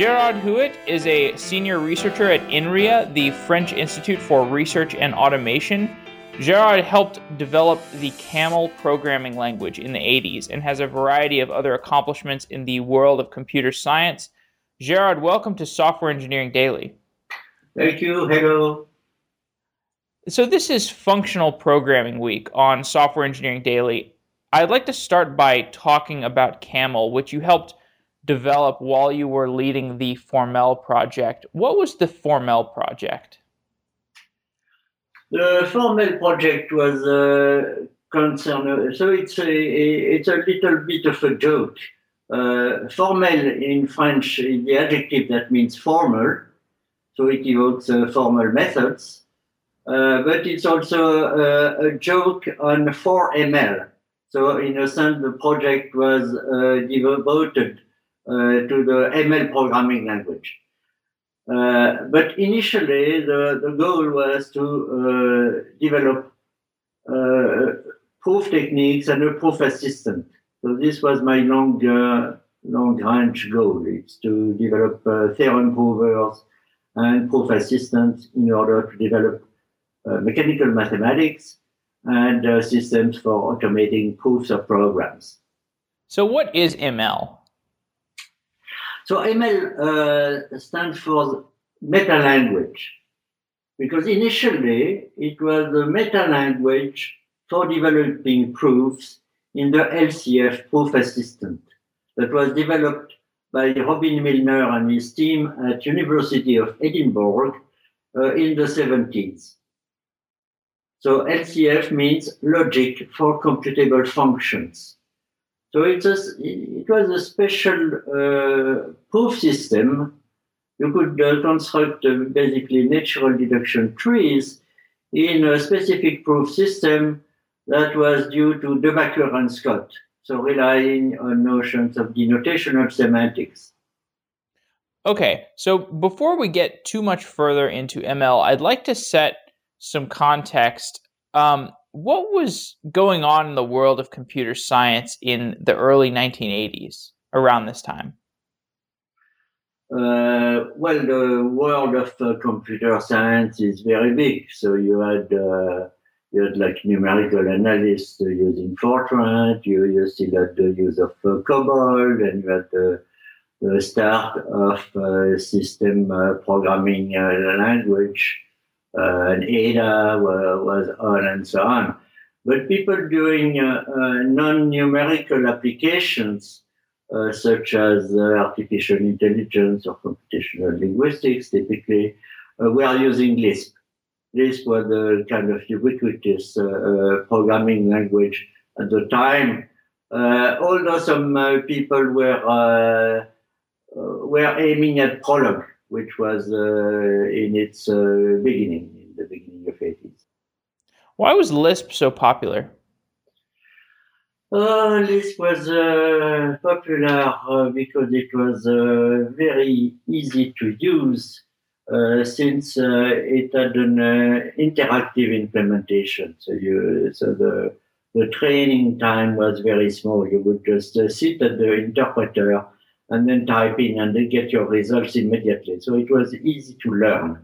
Gérard Huet is a senior researcher at INRIA, the French Institute for Research and Automation. Gérard helped develop the Caml programming language in the 80s and has a variety of other accomplishments in the world of computer science. Gérard, welcome to Software Engineering Daily. Thank you. Hello. So this is Functional Programming Week on Software Engineering Daily. I'd like to start by talking about Caml, which you helped develop while you were leading the Formel project. What was the Formel project? The Formel project was concerned. So it's a little bit of a joke. Formel in French is the adjective that means formal, so it evokes formal methods. But it's also a joke on 4ML. So in a sense, the project was devoted to the ML programming language. But initially, the goal was to develop proof techniques and a proof assistant. So this was my long-range goal. It's to develop theorem provers and proof assistants in order to develop mechanical mathematics and systems for automating proofs of programs. So what is ML? So ML stands for meta-language, because initially it was the meta-language for developing proofs in the LCF proof assistant that was developed by Robin Milner and his team at University of Edinburgh in the 70s. So LCF means logic for computable functions. So it was a special proof system. You could construct basically natural deduction trees in a specific proof system that was due to De Backer and Scott, so relying on notions of denotational semantics. Okay, so before we get too much further into ML, I'd like to set some context. What was going on in the world of computer science in the early 1980s, around this time? Well, the world of computer science is very big. So you had like numerical analysts using Fortran, you still had the use of COBOL, and you had the start of system programming language. And Ada was on and so on. But people doing non-numerical applications, such as artificial intelligence or computational linguistics, typically, were using Lisp. Lisp was a kind of ubiquitous programming language at the time. Although some people were aiming at Prolog, which was in its beginning, in the beginning of the 80s. Why was Lisp so popular? Lisp was popular because it was very easy to use since it had an interactive implementation. So the training time was very small. You would just sit at the interpreter and then type in and then get your results immediately. So it was easy to learn.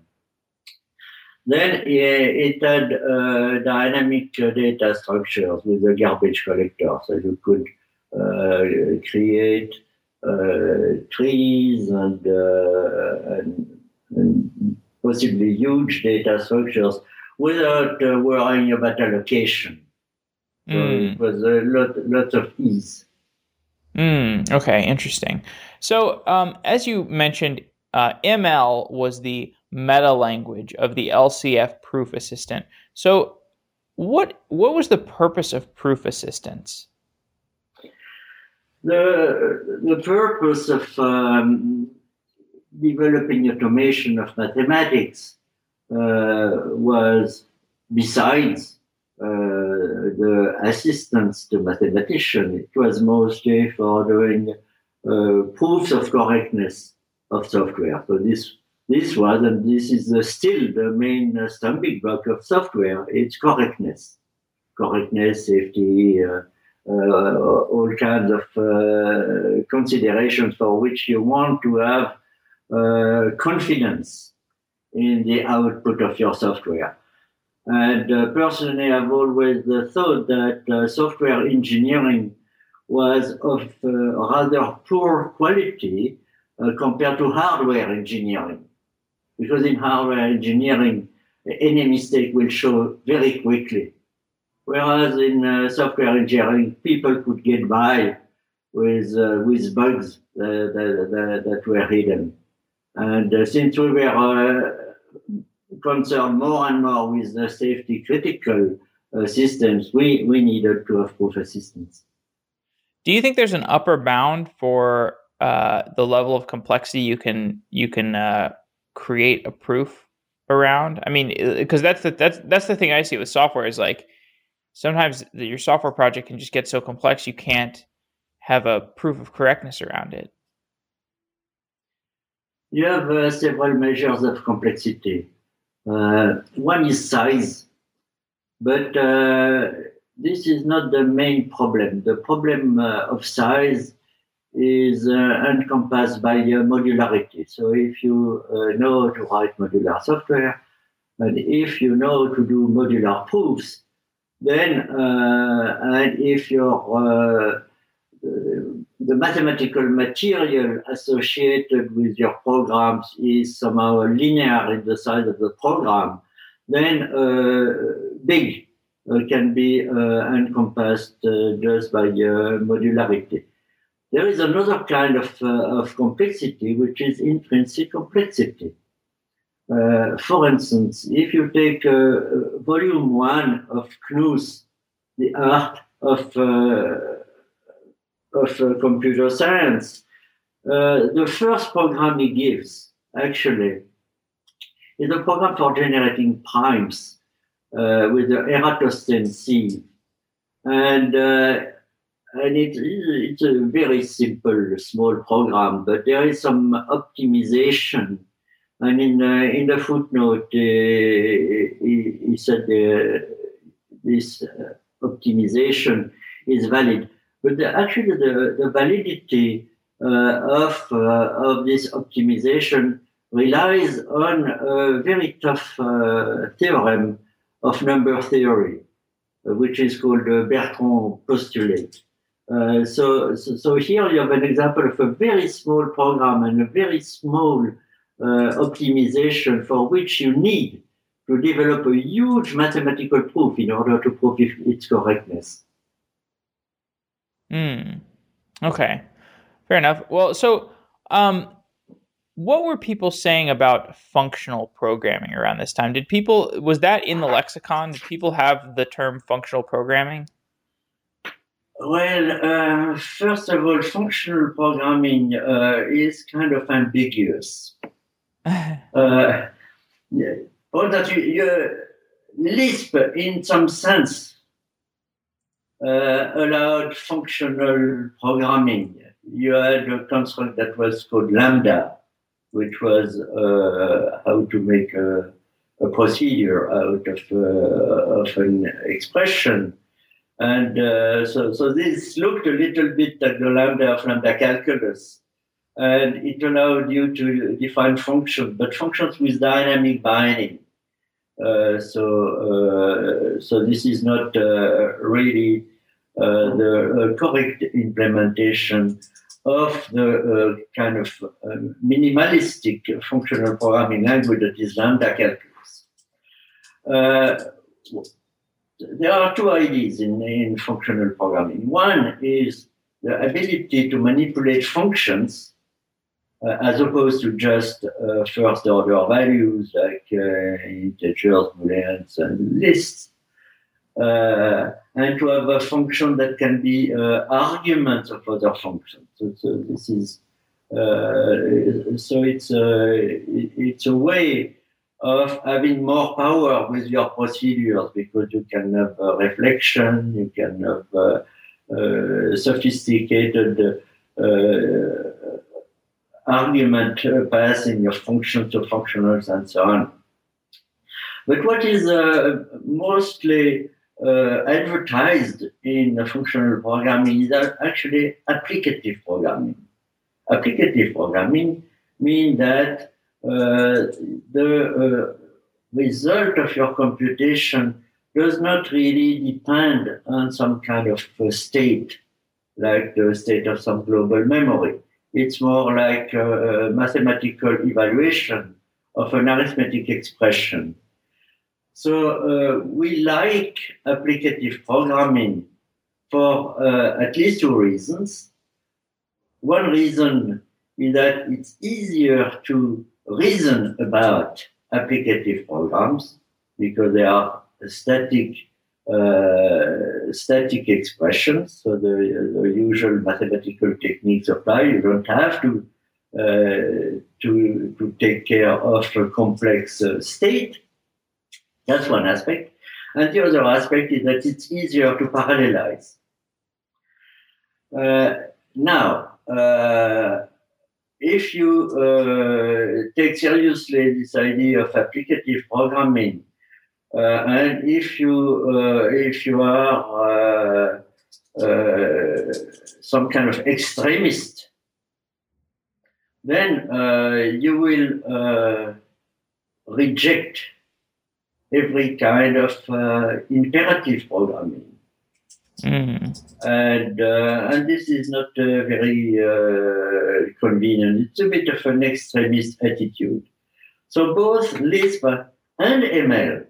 Then it had dynamic data structures with a garbage collector. So you could create trees and possibly huge data structures without worrying about allocation. So it was a lot of ease. Okay, interesting. So, as you mentioned, ML was the meta language of the LCF proof assistant. So, what was the purpose of proof assistants? The purpose of developing automation of mathematics was, besides the assistance to mathematicians, it was mostly for doing proofs of correctness of software. So this was, and this is still the main stumbling block of software, it's correctness, safety, all kinds of considerations for which you want to have confidence in the output of your software. And personally, I've always thought that software engineering was of rather poor quality compared to hardware engineering. Because in hardware engineering, any mistake will show very quickly. Whereas in software engineering, people could get by with bugs that were hidden. And since we were concerned more and more with the safety critical systems, we needed to have proof assistance. Do you think there's an upper bound for the level of complexity you can create a proof around? I mean, because that's the thing I see with software is like sometimes your software project can just get so complex you can't have a proof of correctness around it. You have several measures of complexity. One is size, but this is not the main problem. The problem of size is encompassed by modularity. So if you know to write modular software, and if you know to do modular proofs, then and if your the mathematical material associated with your programs is somehow linear in the size of the program, then big can be encompassed just by modularity. There is another kind of complexity, which is intrinsic complexity. For instance, if you take volume 1 of Knuth, the art of computer science, the first program he gives, actually, is a program for generating primes with the Eratosthenes sieve. And it's a very simple, small program, but there is some optimization. And in the footnote, he said this optimization is valid. But actually, the validity of this optimization relies on a very tough theorem of number theory, which is called the Bertrand postulate. So here you have an example of a very small program and a very small optimization for which you need to develop a huge mathematical proof in order to prove its correctness. Okay. Fair enough. Well, so what were people saying about functional programming around this time? Was that in the lexicon? Did people have the term functional programming? Well, first of all, functional programming is kind of ambiguous. All that you Lisp, in some sense, allowed functional programming. You had a construct that was called lambda, which was how to make a procedure out of an expression. And so this looked a little bit like the lambda of lambda calculus. And it allowed you to define functions, but functions with dynamic binding. So this is not really the correct implementation of the kind of minimalistic functional programming language that is lambda calculus. There are two ideas in functional programming. One is the ability to manipulate functions as opposed to just first-order values like integers, booleans, and lists, and to have a function that can be arguments of other functions. So this is so it's a way of having more power with your procedures because you can have reflection, you can have sophisticated argument passing your functions to functionals and so on. But what is mostly advertised in functional programming is actually applicative programming. Applicative programming mean that the result of your computation does not really depend on some kind of state, like the state of some global memory. It's more like a mathematical evaluation of an arithmetic expression. So we like applicative programming for at least two reasons. One reason is that it's easier to reason about applicative programs because they are static expressions, so the usual mathematical techniques apply. You don't have to take care of a complex state. That's one aspect. And the other aspect is that it's easier to parallelize. If you take seriously this idea of applicative programming, and if you are some kind of extremist, then you will reject every kind of imperative programming. Mm. And this is not very convenient. It's a bit of an extremist attitude. So both Lisp and ML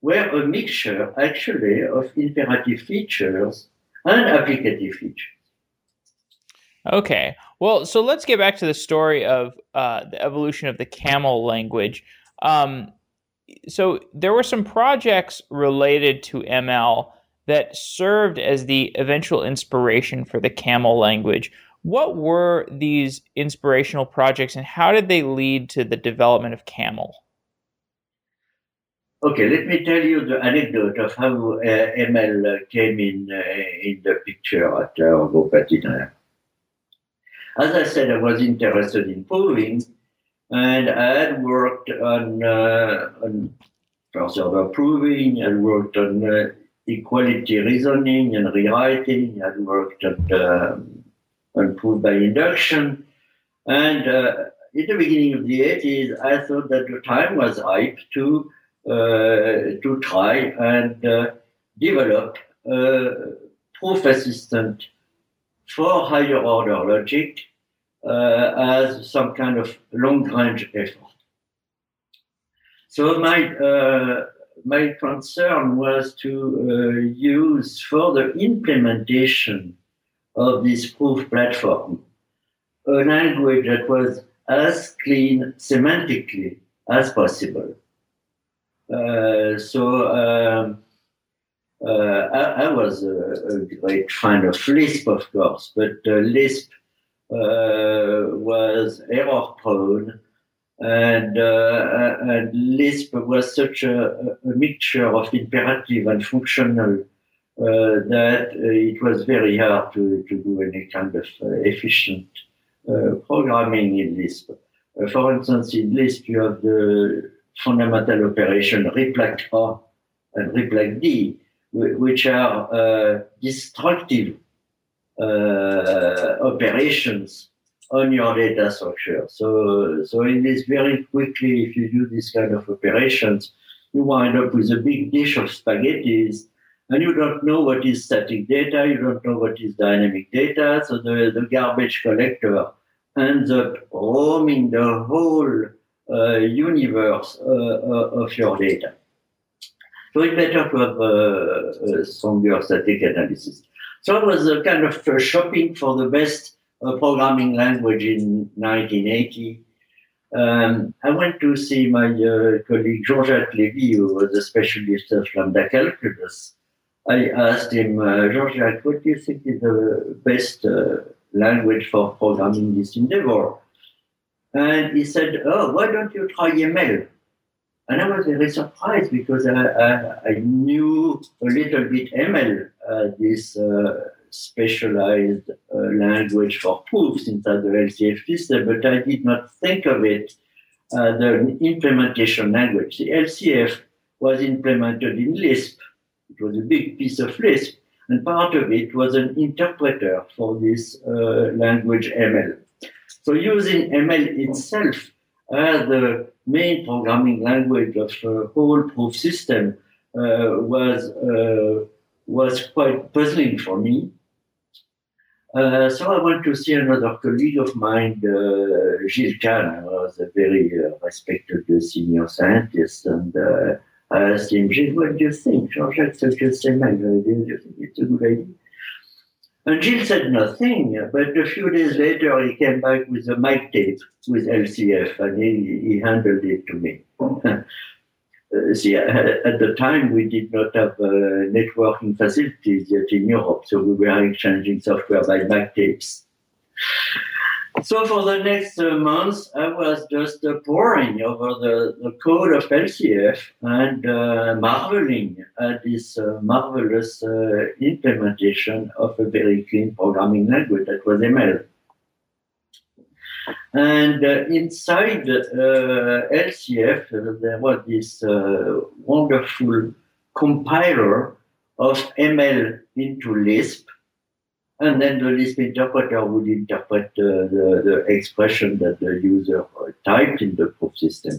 were a mixture, actually, of imperative features and applicative features. Okay. Well, so let's get back to the story of the evolution of the Caml language. So there were some projects related to ML that served as the eventual inspiration for the Caml language. What were these inspirational projects, and how did they lead to the development of Caml? Okay, let me tell you the anecdote of how ML came in the picture at Orgo-Patinaire. As I said, I was interested in proving, and I had worked on further proving, I worked on equality reasoning and rewriting, I worked on proof by induction, and in the beginning of the 80s, I thought that the time was ripe to try and develop a proof assistant for higher order logic as some kind of long-range effort. So my concern was to use for the implementation of this proof platform a language that was as clean semantically as possible. I was a great fan of Lisp, of course, but Lisp was error-prone, and Lisp was such a mixture of imperative and functional that it was very hard to do any kind of efficient programming in Lisp. For instance, in Lisp you have the fundamental operation replac R and replac D, which are destructive operations on your data structure. So in this, very quickly, if you do this kind of operations, you wind up with a big dish of spaghettis, and you don't know what is static data, you don't know what is dynamic data, so the garbage collector ends up roaming the whole universe of your data. So it's better to have a stronger static analysis. So it was a kind of shopping for the best programming language in 1980. I went to see my colleague Jean-Jacques Levy, who was a specialist of lambda calculus. I asked him, Jean-Jacques, what do you think is the best language for programming this endeavor? And he said, oh, why don't you try ML? And I was very surprised because I knew a little bit ML, this specialized language for proofs inside the LCF system, but I did not think of it as an implementation language. The LCF was implemented in Lisp. It was a big piece of Lisp, and part of it was an interpreter for this language ML. So using ML itself as the main programming language of the whole proof system was quite puzzling for me. So I went to see another colleague of mine, Gilles Kahn, who was a very respected senior scientist, and I asked him, Gilles, what do you think? Jean-Jacques Levy said, do you think it's a good idea? And Gilles said nothing, but a few days later he came back with a mic tape with LCF, and he handed it to me. See, at the time we did not have networking facilities yet in Europe, so we were exchanging software by mic tapes. So for the next months, I was just poring over the code of LCF and marveling at this marvelous implementation of a very clean programming language that was ML. And inside LCF, there was this wonderful compiler of ML into Lisp. And then the Lisp interpreter would interpret the expression that the user typed in the proof system.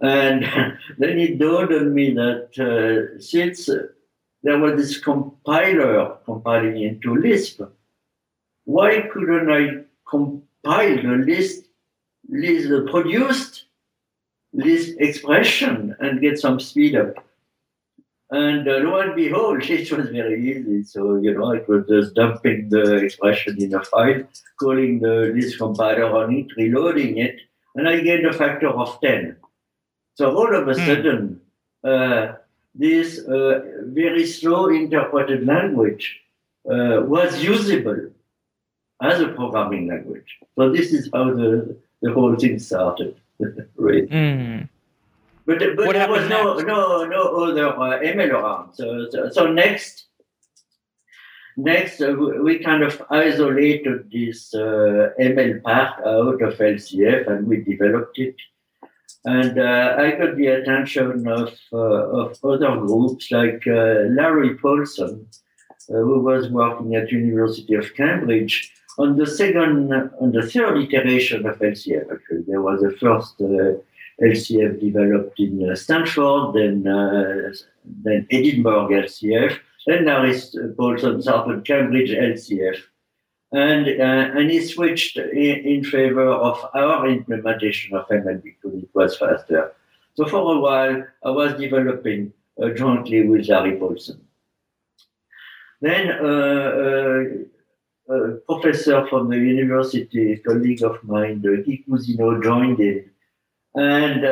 And then it dawned on me that since there was this compiler compiling into Lisp, why couldn't I compile the produced Lisp expression and get some speed up? And lo and behold, it was very easy. So, it was just dumping the expression in a file, calling the Lisp compiler on it, reloading it, and I gained a factor of 10. So all of a sudden, this very slow interpreted language was usable as a programming language. So this is how the whole thing started. Right. Mm. But there was no other ML around. So next, we kind of isolated this ML part out of LCF and we developed it. And I got the attention of other groups like Larry Paulson, who was working at University of Cambridge on the third iteration of LCF. Actually, there was the first. LCF developed in Stanford, then Edinburgh LCF, then Larry Paulson started Cambridge LCF, and he switched in favor of our implementation of ML because it was faster. So for a while, I was developing jointly with Larry Paulson. Then a professor from the university, a colleague of mine, Guy Cousineau, joined in. And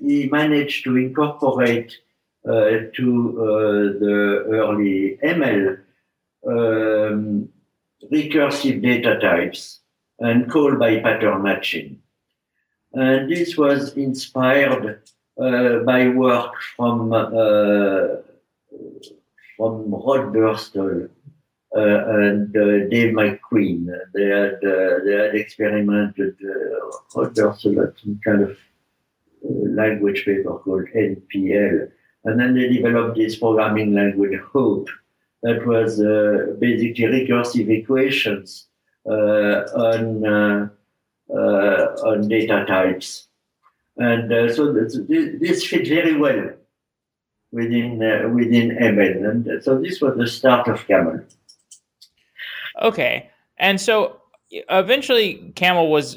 he managed to incorporate to the early ML recursive data types and call by pattern matching. And this was inspired by work from Rod Burstall and Dave McQueen. They had experimented some kind of language paper called NPL, and then they developed this programming language HOPE that was basically recursive equations on data types, and so this fit very well within ML, and so this was the start of Caml. Okay, and so eventually Caml was,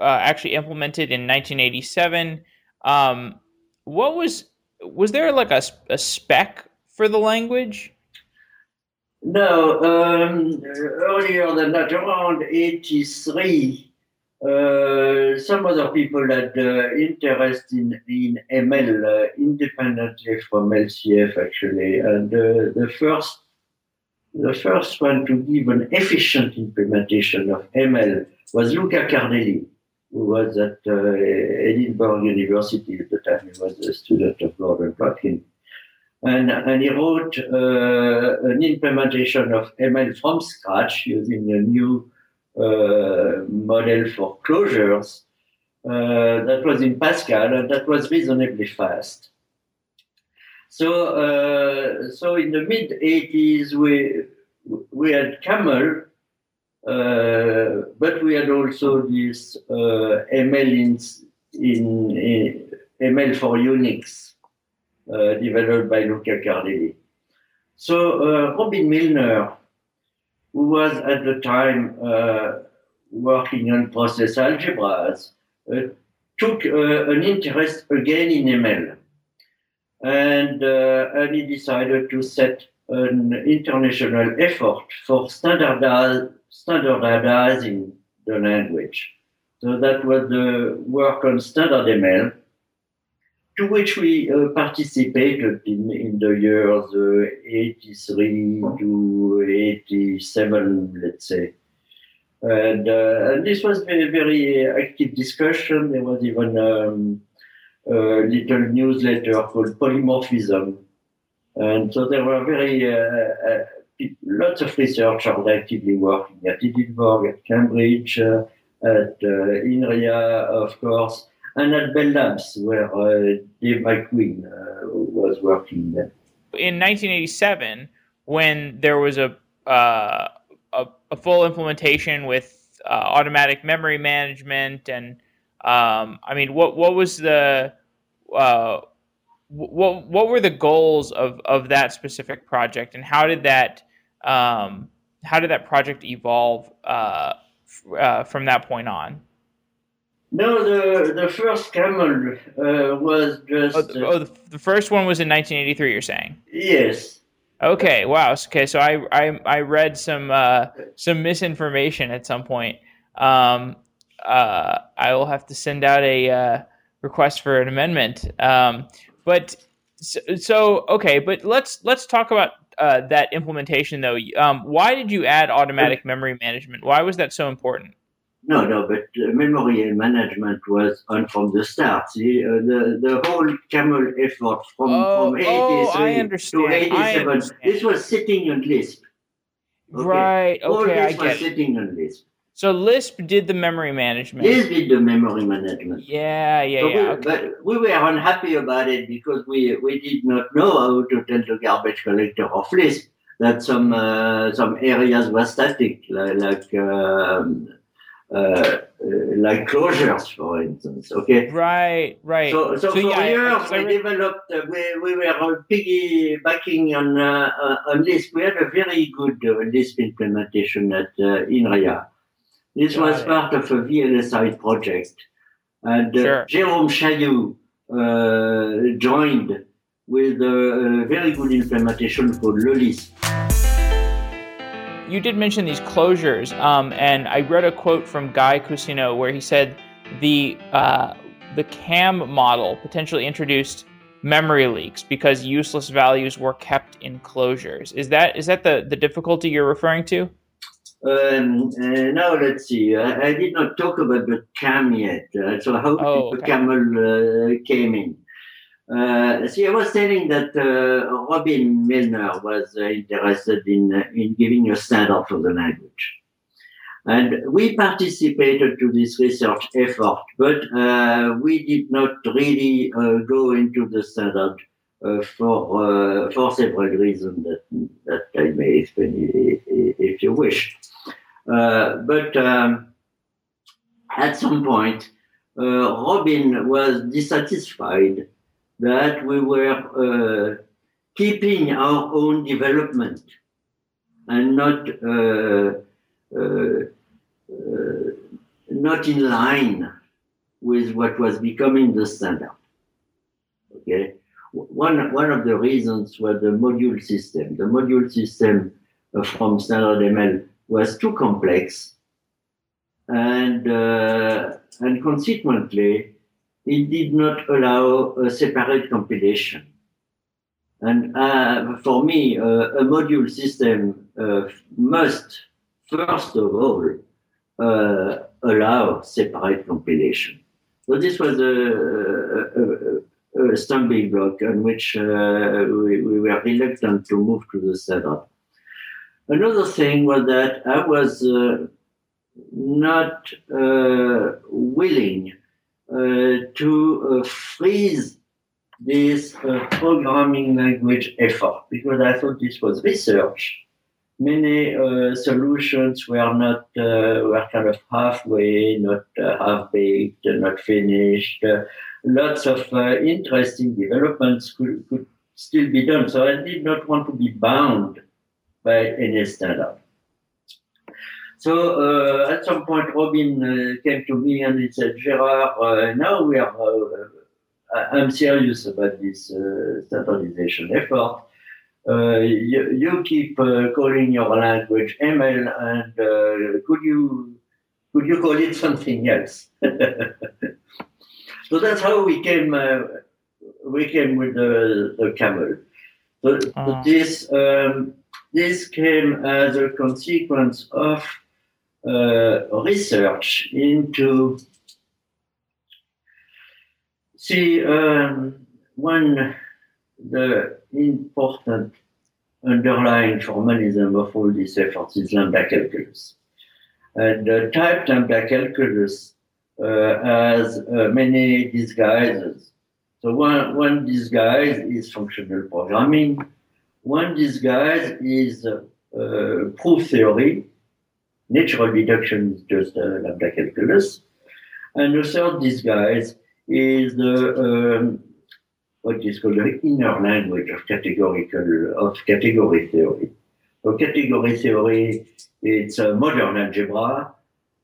actually implemented in 1987. What was there like a spec for the language? No, earlier than that, around 1983, some other people had interest in ML independently from LCF, actually, and the first one to give an efficient implementation of ML was Luca Cardelli, who was at Edinburgh University at the time. He was a student of Robin Milner. And he wrote an implementation of ML from scratch using a new model for closures that was in Pascal, and that was reasonably fast. So in the mid-80s, we had Caml, But we had also this ML for Unix developed by Luca Cardelli. So Robin Milner, who was at the time working on process algebras, took an interest again in ML. And he decided to set an international effort for standardizing the language. So that was the work on standard ML, to which we participated in the years 83 to 87, let's say. And this was very, very active discussion. There was even a little newsletter called Polymorphism. And so there were very lots of researchers actively working at Edinburgh, at Cambridge, at INRIA, of course, and at Bell Labs, where Dave McQueen was working there. In 1987, when there was a full implementation with automatic memory management, and I mean, what was the what were the goals of that specific project, and how did that project evolve from that point on? No, the first Caml was just... the first one was in 1983, you're saying? Yes. Okay, wow. Okay, so I read some misinformation at some point. I will have to send out a request for an amendment. But let's talk about that implementation, though. Why did you add automatic memory management? Why was that so important? No, but memory management was on from the start. See, the whole Caml effort from 83 to 87, this was sitting on Lisp. Okay. Right, okay, all this was sitting on Lisp. So Lisp did the memory management. Lisp did the memory management. Yeah. Okay. But we were unhappy about it because we did not know how to tell the garbage collector of Lisp that some areas were static, like closures, for instance. Okay. Right. So for years we developed. We were piggybacking on Lisp. We had a very good Lisp implementation at INRIA. This was part of a VLSI project, and Jérôme Chailloux joined with a very good implementation called LeLisp. You did mention these closures, and I read a quote from Guy Cousineau where he said the CAM model potentially introduced memory leaks because useless values were kept in closures. Is that the difficulty you're referring to? Now let's see. I did not talk about the CAM yet. So how did the Caml came in? I was telling that Robin Milner was interested in giving a standard for the language. And we participated to this research effort, but we did not really go into the standard for several reasons that I may explain if you wish. But at some point, Robin was dissatisfied that we were keeping our own development and not in line with what was becoming the standard. Okay, one of the reasons was the module system. The module system from standard ML was too complex, and consequently, it did not allow a separate compilation. And for me, a module system must, first of all, allow separate compilation. So this was a stumbling block on which we were reluctant to move to the setup. Another thing was that I was not willing to freeze this programming language effort, because I thought this was research many solutions were kind of halfway, not half-baked, not finished. Lots of interesting developments could still be done. So I did not want to be bound by any standard. So at some point, Robin came to me and he said, Gérard, now we are... I'm serious about this standardization effort. You keep calling your language ML, and could you call it something else? So that's how we came with the Caml. So this came as a consequence of research into. See, one the important underlying formalism of all these efforts is lambda calculus, and typed lambda calculus has many disguises. So one disguise is functional programming, one disguise is proof theory. Natural deduction is just lambda calculus, and the third disguise is the what is called the inner language of category theory. So category theory, it's a modern algebra,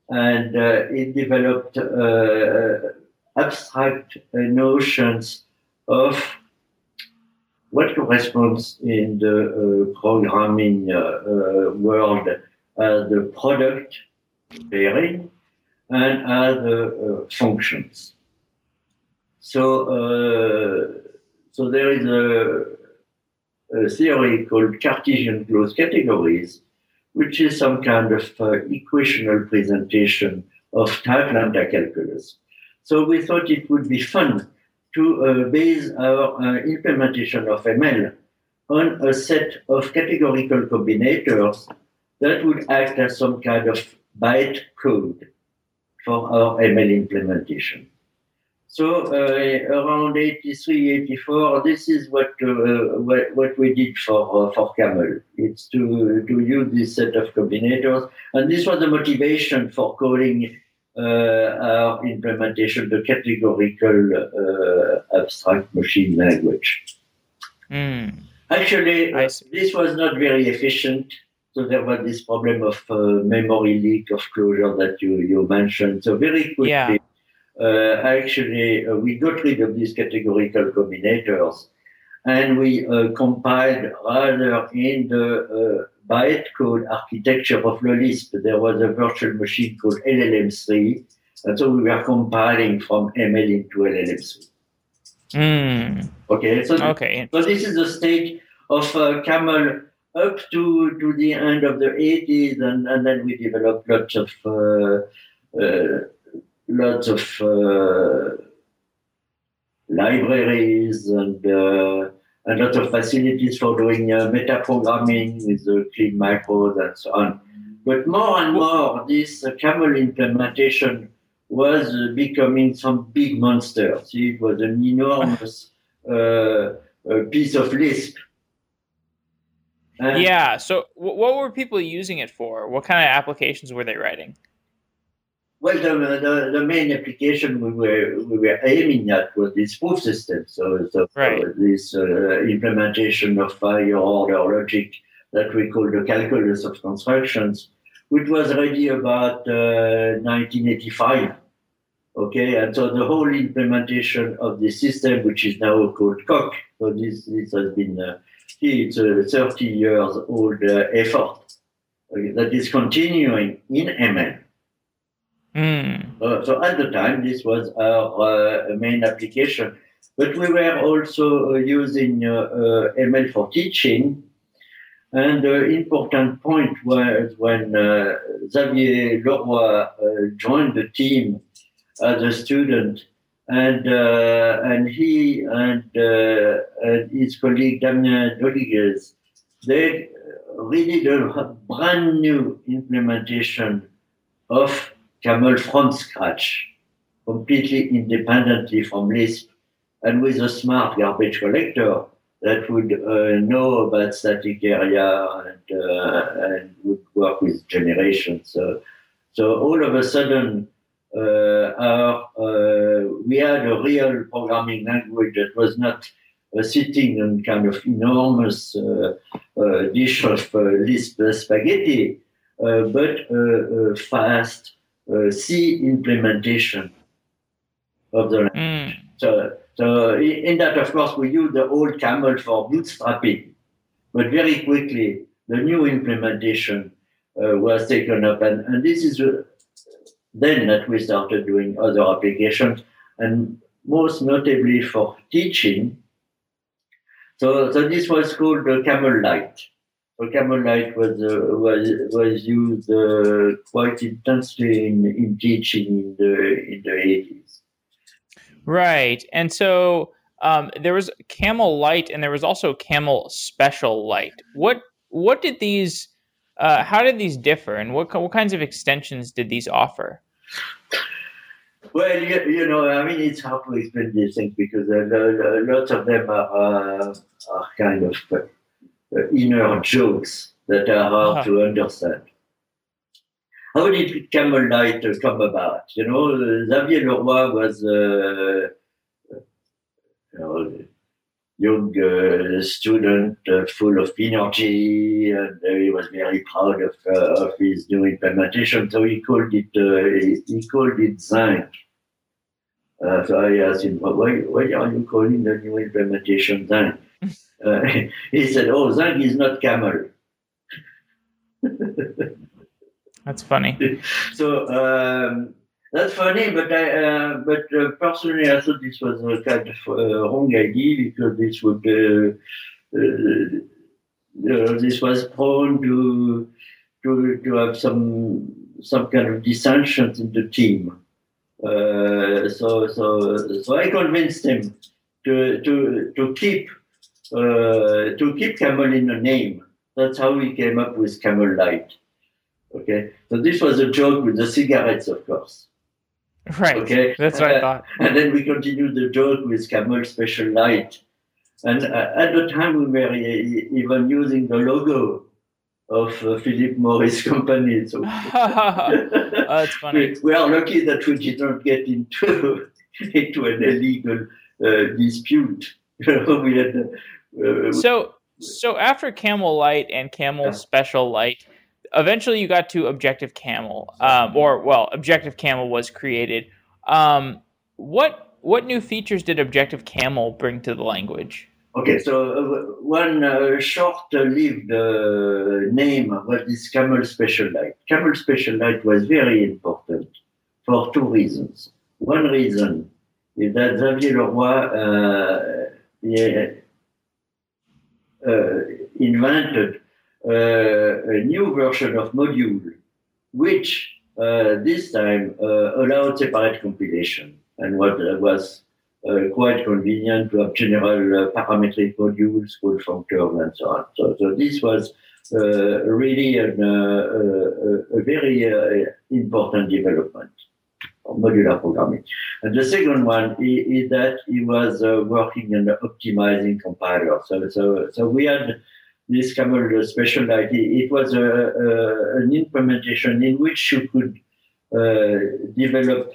and it developed abstract notions of what corresponds in the programming world as the product pairing and other functions. So there is a theory called Cartesian closed categories, which is some kind of equational presentation of type lambda calculus. So we thought it would be fun to base our implementation of ML on a set of categorical combinators that would act as some kind of bytecode for our ML implementation. So around 83, 84, this is what we did for Caml. It's to use this set of combinators, and this was the motivation for calling our implementation the categorical abstract machine language. Mm. Actually, this was not very efficient. So there was this problem of memory leak of closure that you mentioned. So very quickly. Yeah. Actually, we got rid of these categorical combinators, and we compiled rather in the bytecode architecture of the Lisp. There was a virtual machine called LLM3, and so we were compiling from ML into LLM3. Mm. Okay, so this is the state of Caml up to the end of the 80s, and then we developed lots of libraries and lots of facilities for doing metaprogramming with the clean micros and so on. But more and more, this Caml implementation was becoming some big monster. See, it was an enormous piece of Lisp. And yeah, so what were people using it for? What kind of applications were they writing? Well, the main application we were aiming at was this proof system. So right. This implementation of higher order logic that we call the calculus of constructions, which was ready about 1985. Okay, and so the whole implementation of the system, which is now called Coq. So this has been it's a 30 years old effort that is continuing in ML. Mm. So at the time, this was our main application. But we were also using ML for teaching. And the important point was when Xavier Leroy joined the team as a student, and he and his colleague Damien Doligues, they really did a brand new implementation of Caml from scratch, completely independently from Lisp, and with a smart garbage collector that would know about static area and would work with generations. So all of a sudden, we had a real programming language that was not sitting on kind of enormous dish of Lisp spaghetti, but fast C implementation of the language. So in that, of course, we used the old Caml for bootstrapping, but very quickly the new implementation was taken up, and this is then that we started doing other applications, and most notably for teaching. So this was called the Caml Light. So Caml Light was used quite intensely in teaching in the 80s. Right. And so there was Caml Light and there was also Caml Special Light. What did these, how did these differ and what kinds of extensions did these offer? Well, it's hard to explain these things because lots of them are kind of inner jokes that are hard to understand. How did Caml Light come about? Xavier Leroy was a young student full of energy, and he was very proud of his new implementation. So he called it Zinc. So I asked him, why are you calling the new implementation Zinc? He said, Zinc is not Caml. That's funny. So that's funny, but personally, I thought this was a kind of wrong idea because this would this was prone to have some kind of dissensions in the team. So I convinced him to keep Caml in the name. That's how we came up with Caml Light. Okay, so this was a joke with the cigarettes, of course. Right, okay? That's what I thought. And then we continued the joke with Caml Special Light. And at the time, we were even using the logo of Philip Morris Company. So that's funny. We are lucky that we did not get into an illegal dispute. We had, so after Caml Light and Caml Special Light, eventually you got to Objective Caml, Objective Caml was created. What new features did Objective Caml bring to the language? Okay, so one short-lived name was this Caml Special Light. Caml Special Light was very important for two reasons. One reason is that Xavier Leroy invented a new version of module, which this time allowed separate compilation, and what was quite convenient to have general parametric modules called functors and so on. So this was really a very important development of modular programming. And the second one is that he was working on optimizing compilers. So we had this Caml Special Light. It was an implementation in which you could develop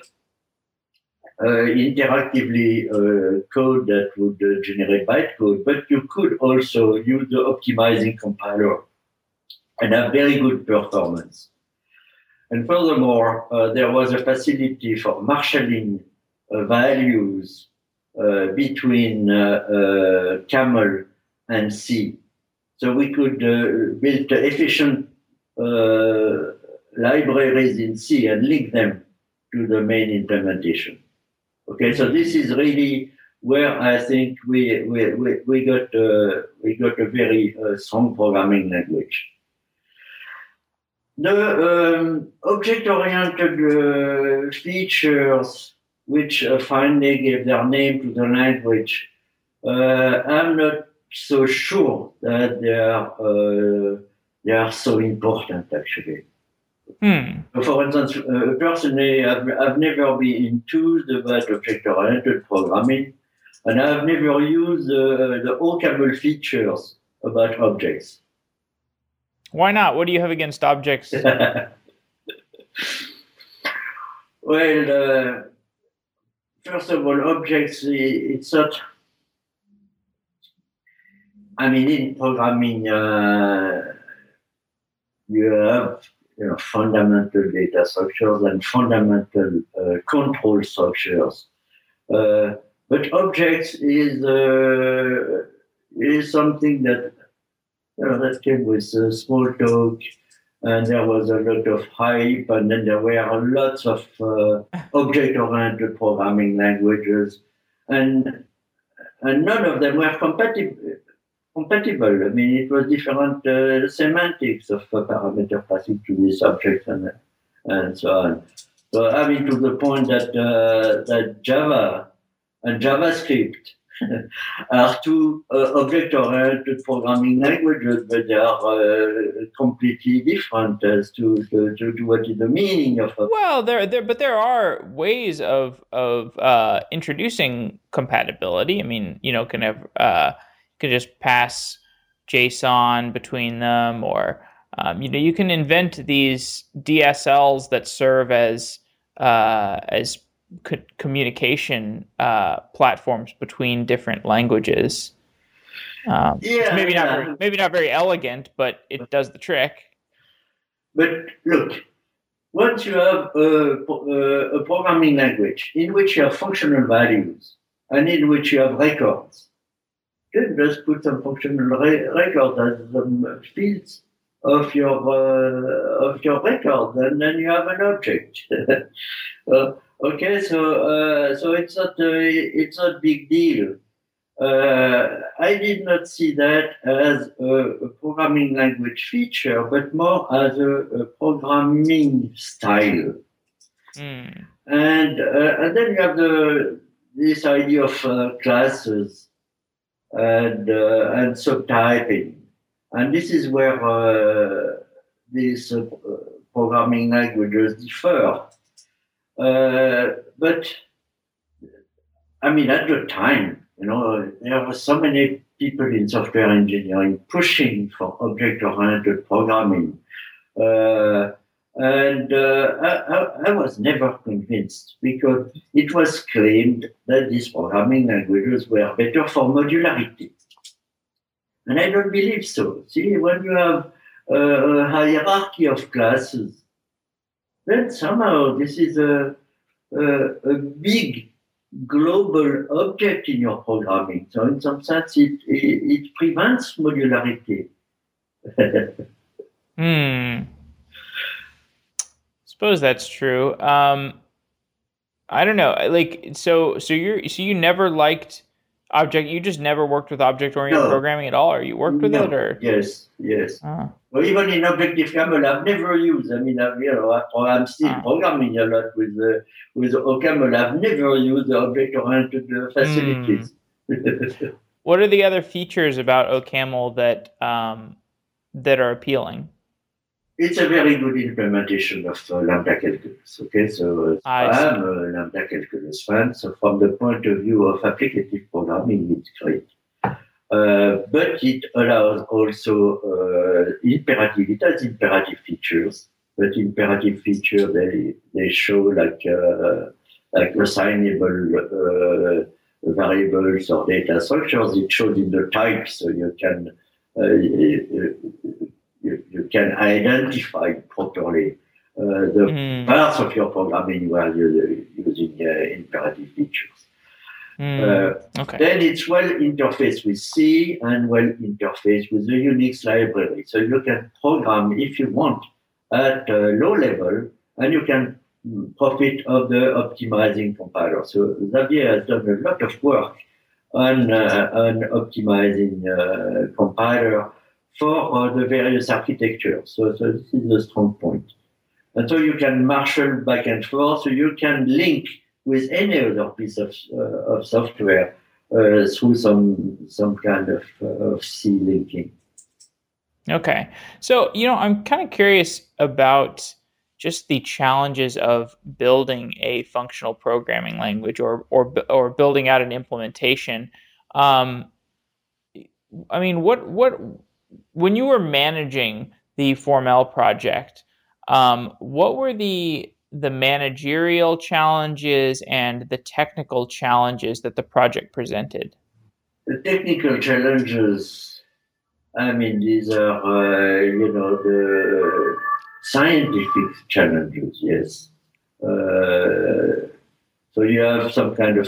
interactively code that would generate bytecode, but you could also use the optimizing compiler and have very good performance. And furthermore, there was a facility for marshalling values between Caml and C. So we could build efficient libraries in C and link them to the main implementation. Okay, so this is really where I think we got a very strong programming language. The object-oriented features which finally gave their name to the language, I'm not so sure that they are so important, actually. So for instance, personally, I've never been enthused about object-oriented programming. And I have never used the OCaml features about objects. Why not? What do you have against objects? Well, first of all, objects, it's not... I mean, in programming, you have fundamental data structures and fundamental control structures. But objects is something that that came with small talk, and there was a lot of hype, and then there were lots of object-oriented programming languages, and none of them were compatible. I mean, it was different semantics of parameter passing to these objects and so on. So, I mean, to the point that Java and JavaScript are two object-oriented programming languages, but they are completely different as to what is the meaning of them. Well, there are ways of introducing compatibility. I mean, you can just pass JSON between them, or you can invent these DSLs that serve as communication platforms between different languages. Maybe not very elegant, but it does the trick. But look, once you have a programming language in which you have functional values and in which you have records, then just put some functional records as some fields of your record, and then you have an object. Okay, so it's not a big deal. I did not see that as a programming language feature, but more as a programming style. Mm. And then you have this idea of classes and subtyping, and this is where these programming languages differ. But I mean, at the time, there were so many people in software engineering pushing for object-oriented programming, and I was never convinced, because it was claimed that these programming languages were better for modularity, and I don't believe so. See, when you have a hierarchy of classes, then somehow this is a big global object in your programming. So in some sense, it prevents modularity. Suppose that's true. I don't know. Like so you never liked object. You just never worked with object-oriented programming at all, or you worked with it, or yes. Ah. Well, even in Objective Caml, I've never used. I mean, I'm still programming a lot with OCaml. I've never used the object-oriented facilities. Mm. What are the other features about OCaml that are appealing? It's a very good implementation of lambda calculus. Okay, so I am a lambda calculus fan. So from the point of view of applicative programming, it's great. But it allows also imperative features. But imperative features, they show like assignable variables or data structures. It shows in the type, so you can. You can identify properly the parts of your programming where you're using imperative features. Okay. Then it's well interfaced with C and well interfaced with the Unix library. So you can program, if you want, at a low level, and you can profit of the optimizing compiler. So Xavier has done a lot of work on optimizing compiler for the various architectures. So this is a strong point. And so you can marshal back and forth, so you can link with any other piece of software through some kind of C linking. Okay. So, I'm kind of curious about just the challenges of building a functional programming language or building out an implementation. I mean, what when you were managing the Formel project, what were the managerial challenges and the technical challenges that the project presented? The technical challenges, I mean, these are, the scientific challenges, yes. So you have some kind of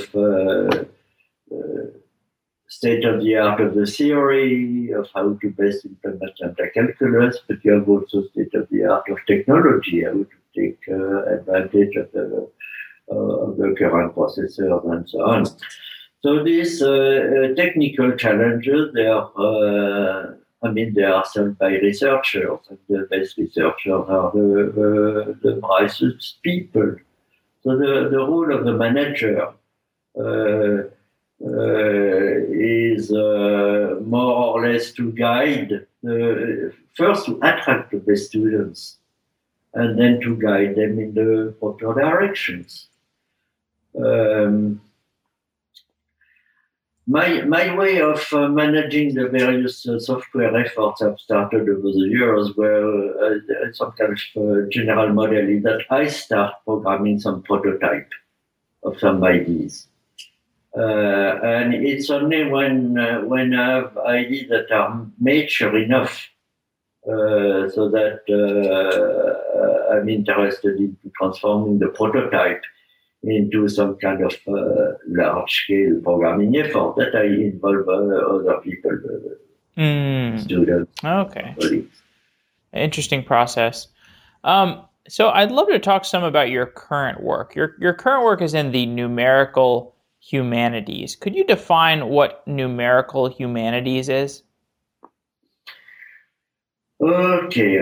state of the art of the theory of how to best implement lambda calculus, but you have also state of the art of technology, how to take advantage of the current processors and so on. So these technical challenges, they are solved by researchers, and the best researchers are the brightest people. So the role of the manager is more or less to guide, first to attract the best students, and then to guide them in the proper directions. My way of managing the various software efforts I've started over the years were some kind of general model is that I start programming some prototype of some ideas. And it's only when I have ideas that are mature enough so that I'm interested in transforming the prototype into some kind of large-scale programming effort that I involve other people, students. Okay. Colleagues. Interesting process. So I'd love to talk some about your current work. Your current work is in the numerical humanities. Could you define what numerical humanities is? Okay.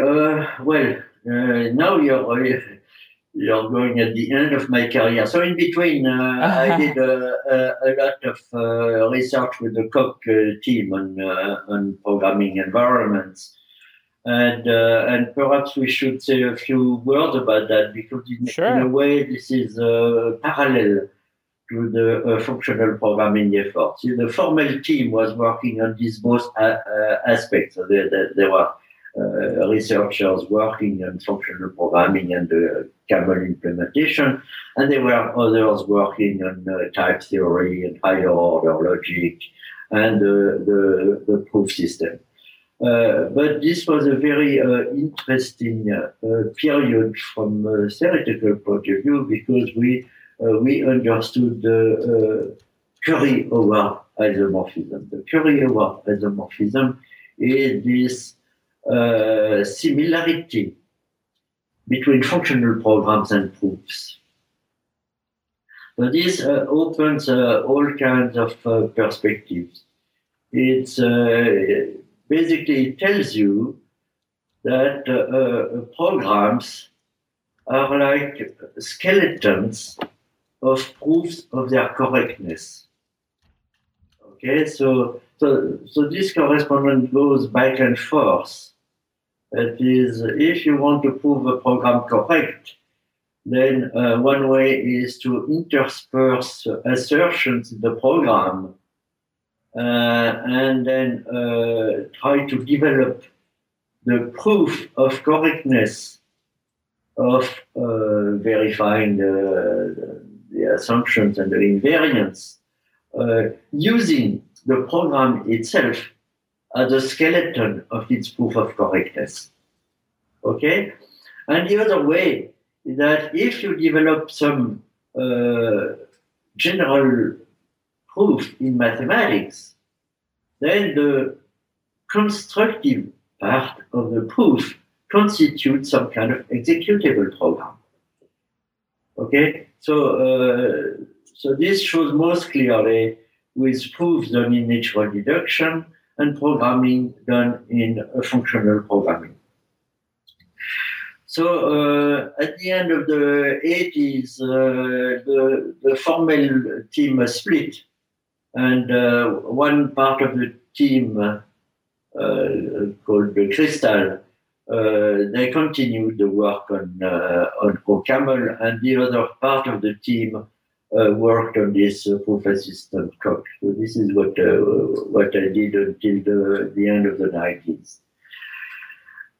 Now you're going at the end of my career. So in between, I did a lot of research with the Coq team on programming environments. And perhaps we should say a few words about that, because in a way this is parallel to the functional programming effort. See, the Formel team was working on these both aspects. So there were researchers working on functional programming and the Caml implementation, and there were others working on type theory and higher order logic and the proof system. But this was a very interesting period from a theoretical point of view, because we understood the Curry-Howard isomorphism. The Curry-Howard isomorphism is this similarity between functional programs and proofs. So this opens all kinds of perspectives. It's basically it tells you that programs are like skeletons of proofs of their correctness. Okay, so this correspondence goes back and forth. That is, if you want to prove a program correct, then one way is to intersperse assertions in the program and then try to develop the proof of correctness of verifying the assumptions and the invariants using the program itself as a skeleton of its proof of correctness. Okay? And the other way is that if you develop some general proof in mathematics, then the constructive part of the proof constitutes some kind of executable program. Okay? So this shows most clearly with proofs done in natural deduction and programming done in functional programming. So at the end of the 80s, the Formel team split, and one part of the team called the Crystal they continued the work on OCaml, and the other part of the team worked on this proof assistant Coq. So this is what I did until the end of the 90s.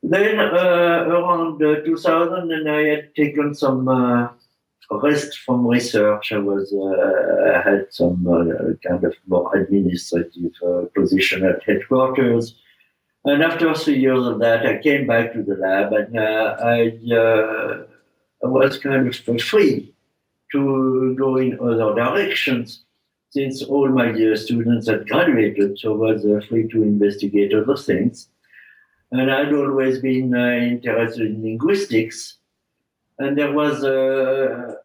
Then around 2000, and I had taken some rest from research. I had some kind of more administrative position at headquarters. And after 3 years of that, I came back to the lab, and I was kind of free to go in other directions, since all my students had graduated, so I was free to investigate other things. And I'd always been interested in linguistics. And there was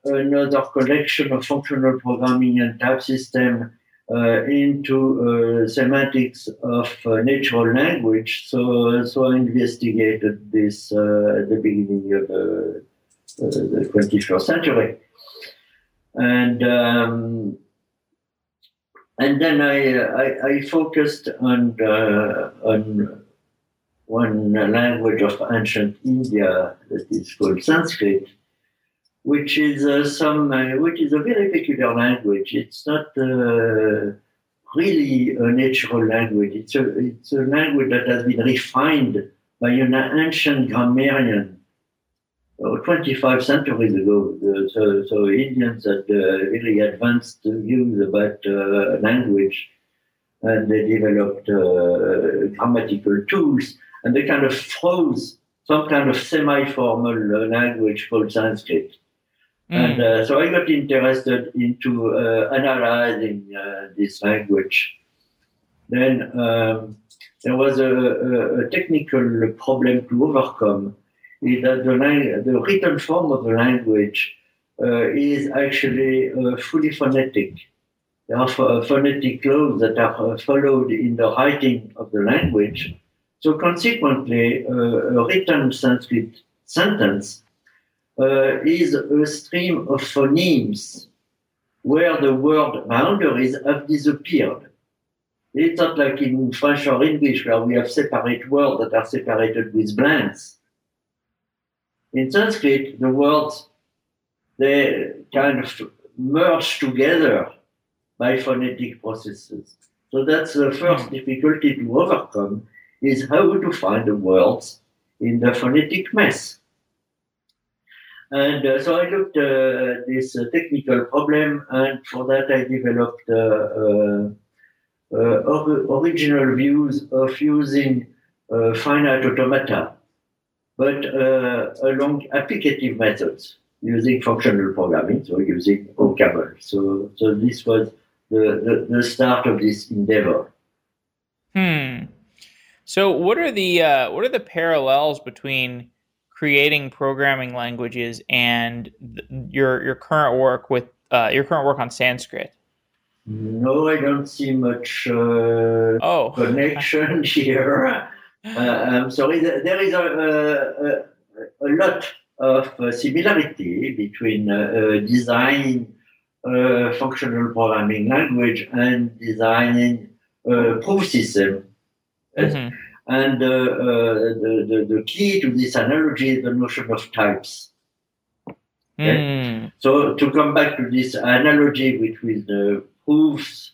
another collection of functional programming and type system into semantics of natural language. So I investigated this at the beginning of the 21st century. And then I focused on one language of ancient India that is called Sanskrit, which is a very peculiar language. It's not really a natural language. It's a language that has been refined by an ancient grammarian 25 centuries ago. So Indians had really advanced views about language, and they developed grammatical tools. And they kind of froze some kind of semi-formal language called Sanskrit. And so I got interested into analyzing this language. Then there was a technical problem to overcome, is that the written form of the language is actually fully phonetic. There are phonetic laws that are followed in the writing of the language. So consequently, a written Sanskrit sentence is a stream of phonemes where the word boundaries have disappeared. It's not like in French or English where we have separate words that are separated with blanks. In Sanskrit, the words, they kind of merge together by phonetic processes. So that's the first difficulty to overcome, is how to find the words in the phonetic mess. And so I looked at this technical problem, and for that I developed original views of using finite automata, but along applicative methods, using functional programming, so using OCaml. So this was the start of this endeavor. So what are the parallels between creating programming languages and your current work with on Sanskrit? No, I don't see much connection here. I'm sorry. There is a lot of similarity between designing functional programming language and designing proof system. Mm-hmm. And the key to this analogy is the notion of types. Okay? So to come back to this analogy between the proofs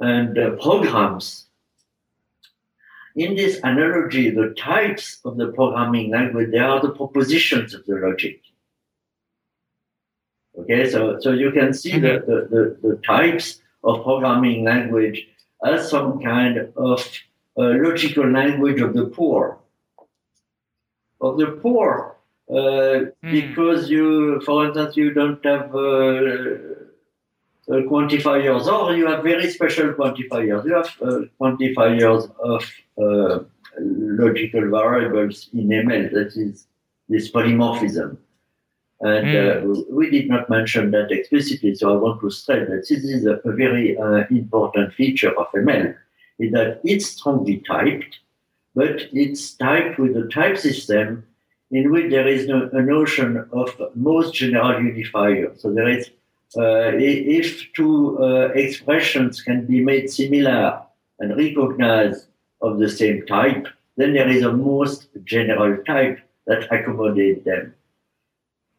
and the programs, in this analogy, the types of the programming language, they are the propositions of the logic. Okay, so you can see the types of programming language as some kind of logical language of the poor. Because for instance, you don't have quantifiers, or you have very special quantifiers. You have quantifiers of logical variables in ML, that is this polymorphism. And we did not mention that explicitly, so I want to stress that this is a very important feature of ML. Is that it's strongly typed, but it's typed with a type system in which there is a notion of most general unifier. So there is, if two expressions can be made similar and recognized of the same type, then there is a most general type that accommodates them.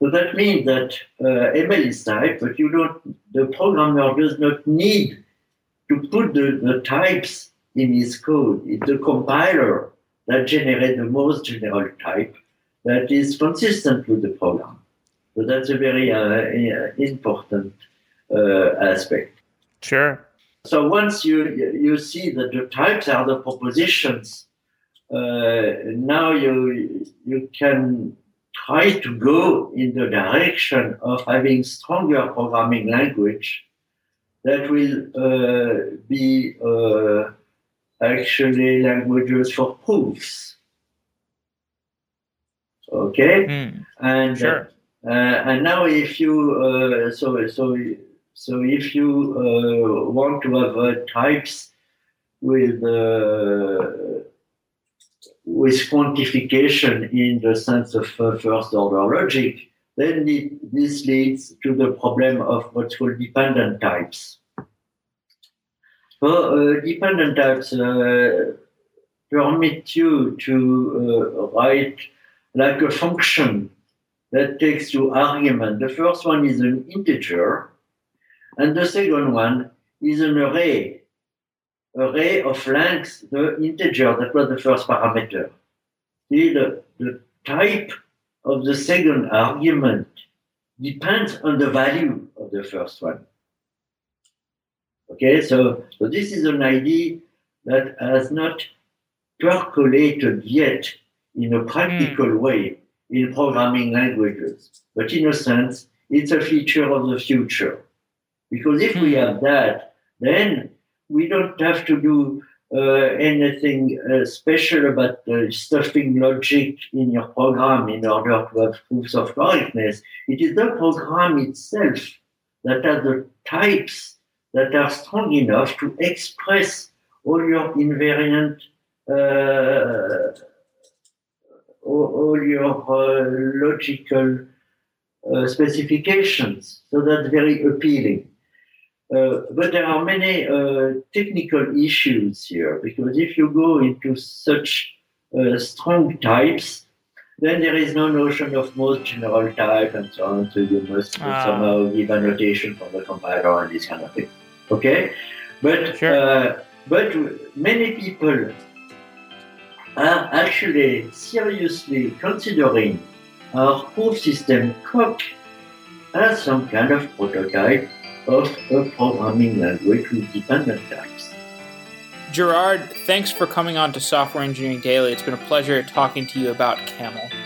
So that means that ML is typed, but you don't, the programmer does not need to put the types in his code. It's the compiler that generates the most general type that is consistent with the program. So that's a very important aspect. Sure. So once you see that the types are the propositions, now you can try to go in the direction of having stronger programming language that will be actually languages for proofs. Okay? Mm. And sure. And now if you if you want to have types with quantification in the sense of first-order logic, then this leads to the problem of what's called dependent types. So dependent types permit you to write like a function that takes two arguments. The first one is an integer, and the second one is an array of length, the integer, that was the first parameter. See, the type of the second argument depends on the value of the first one. Okay, so this is an idea that has not percolated yet in a practical way in programming languages. But in a sense, it's a feature of the future. Because if we have that, then we don't have to do anything special about stuffing logic in your program in order to have proofs of correctness. It is the program itself that has the types that are strong enough to express all your invariant, all your logical specifications. So that's very appealing. But there are many technical issues here, because if you go into such strong types, then there is no notion of most general type and so on, so you must somehow give annotation from the compiler and this kind of thing. Okay? But, sure. But many people are actually seriously considering our proof system Coq as some kind of prototype of a programming language with dependent types. Gérard, thanks for coming on to Software Engineering Daily. It's been a pleasure talking to you about Caml.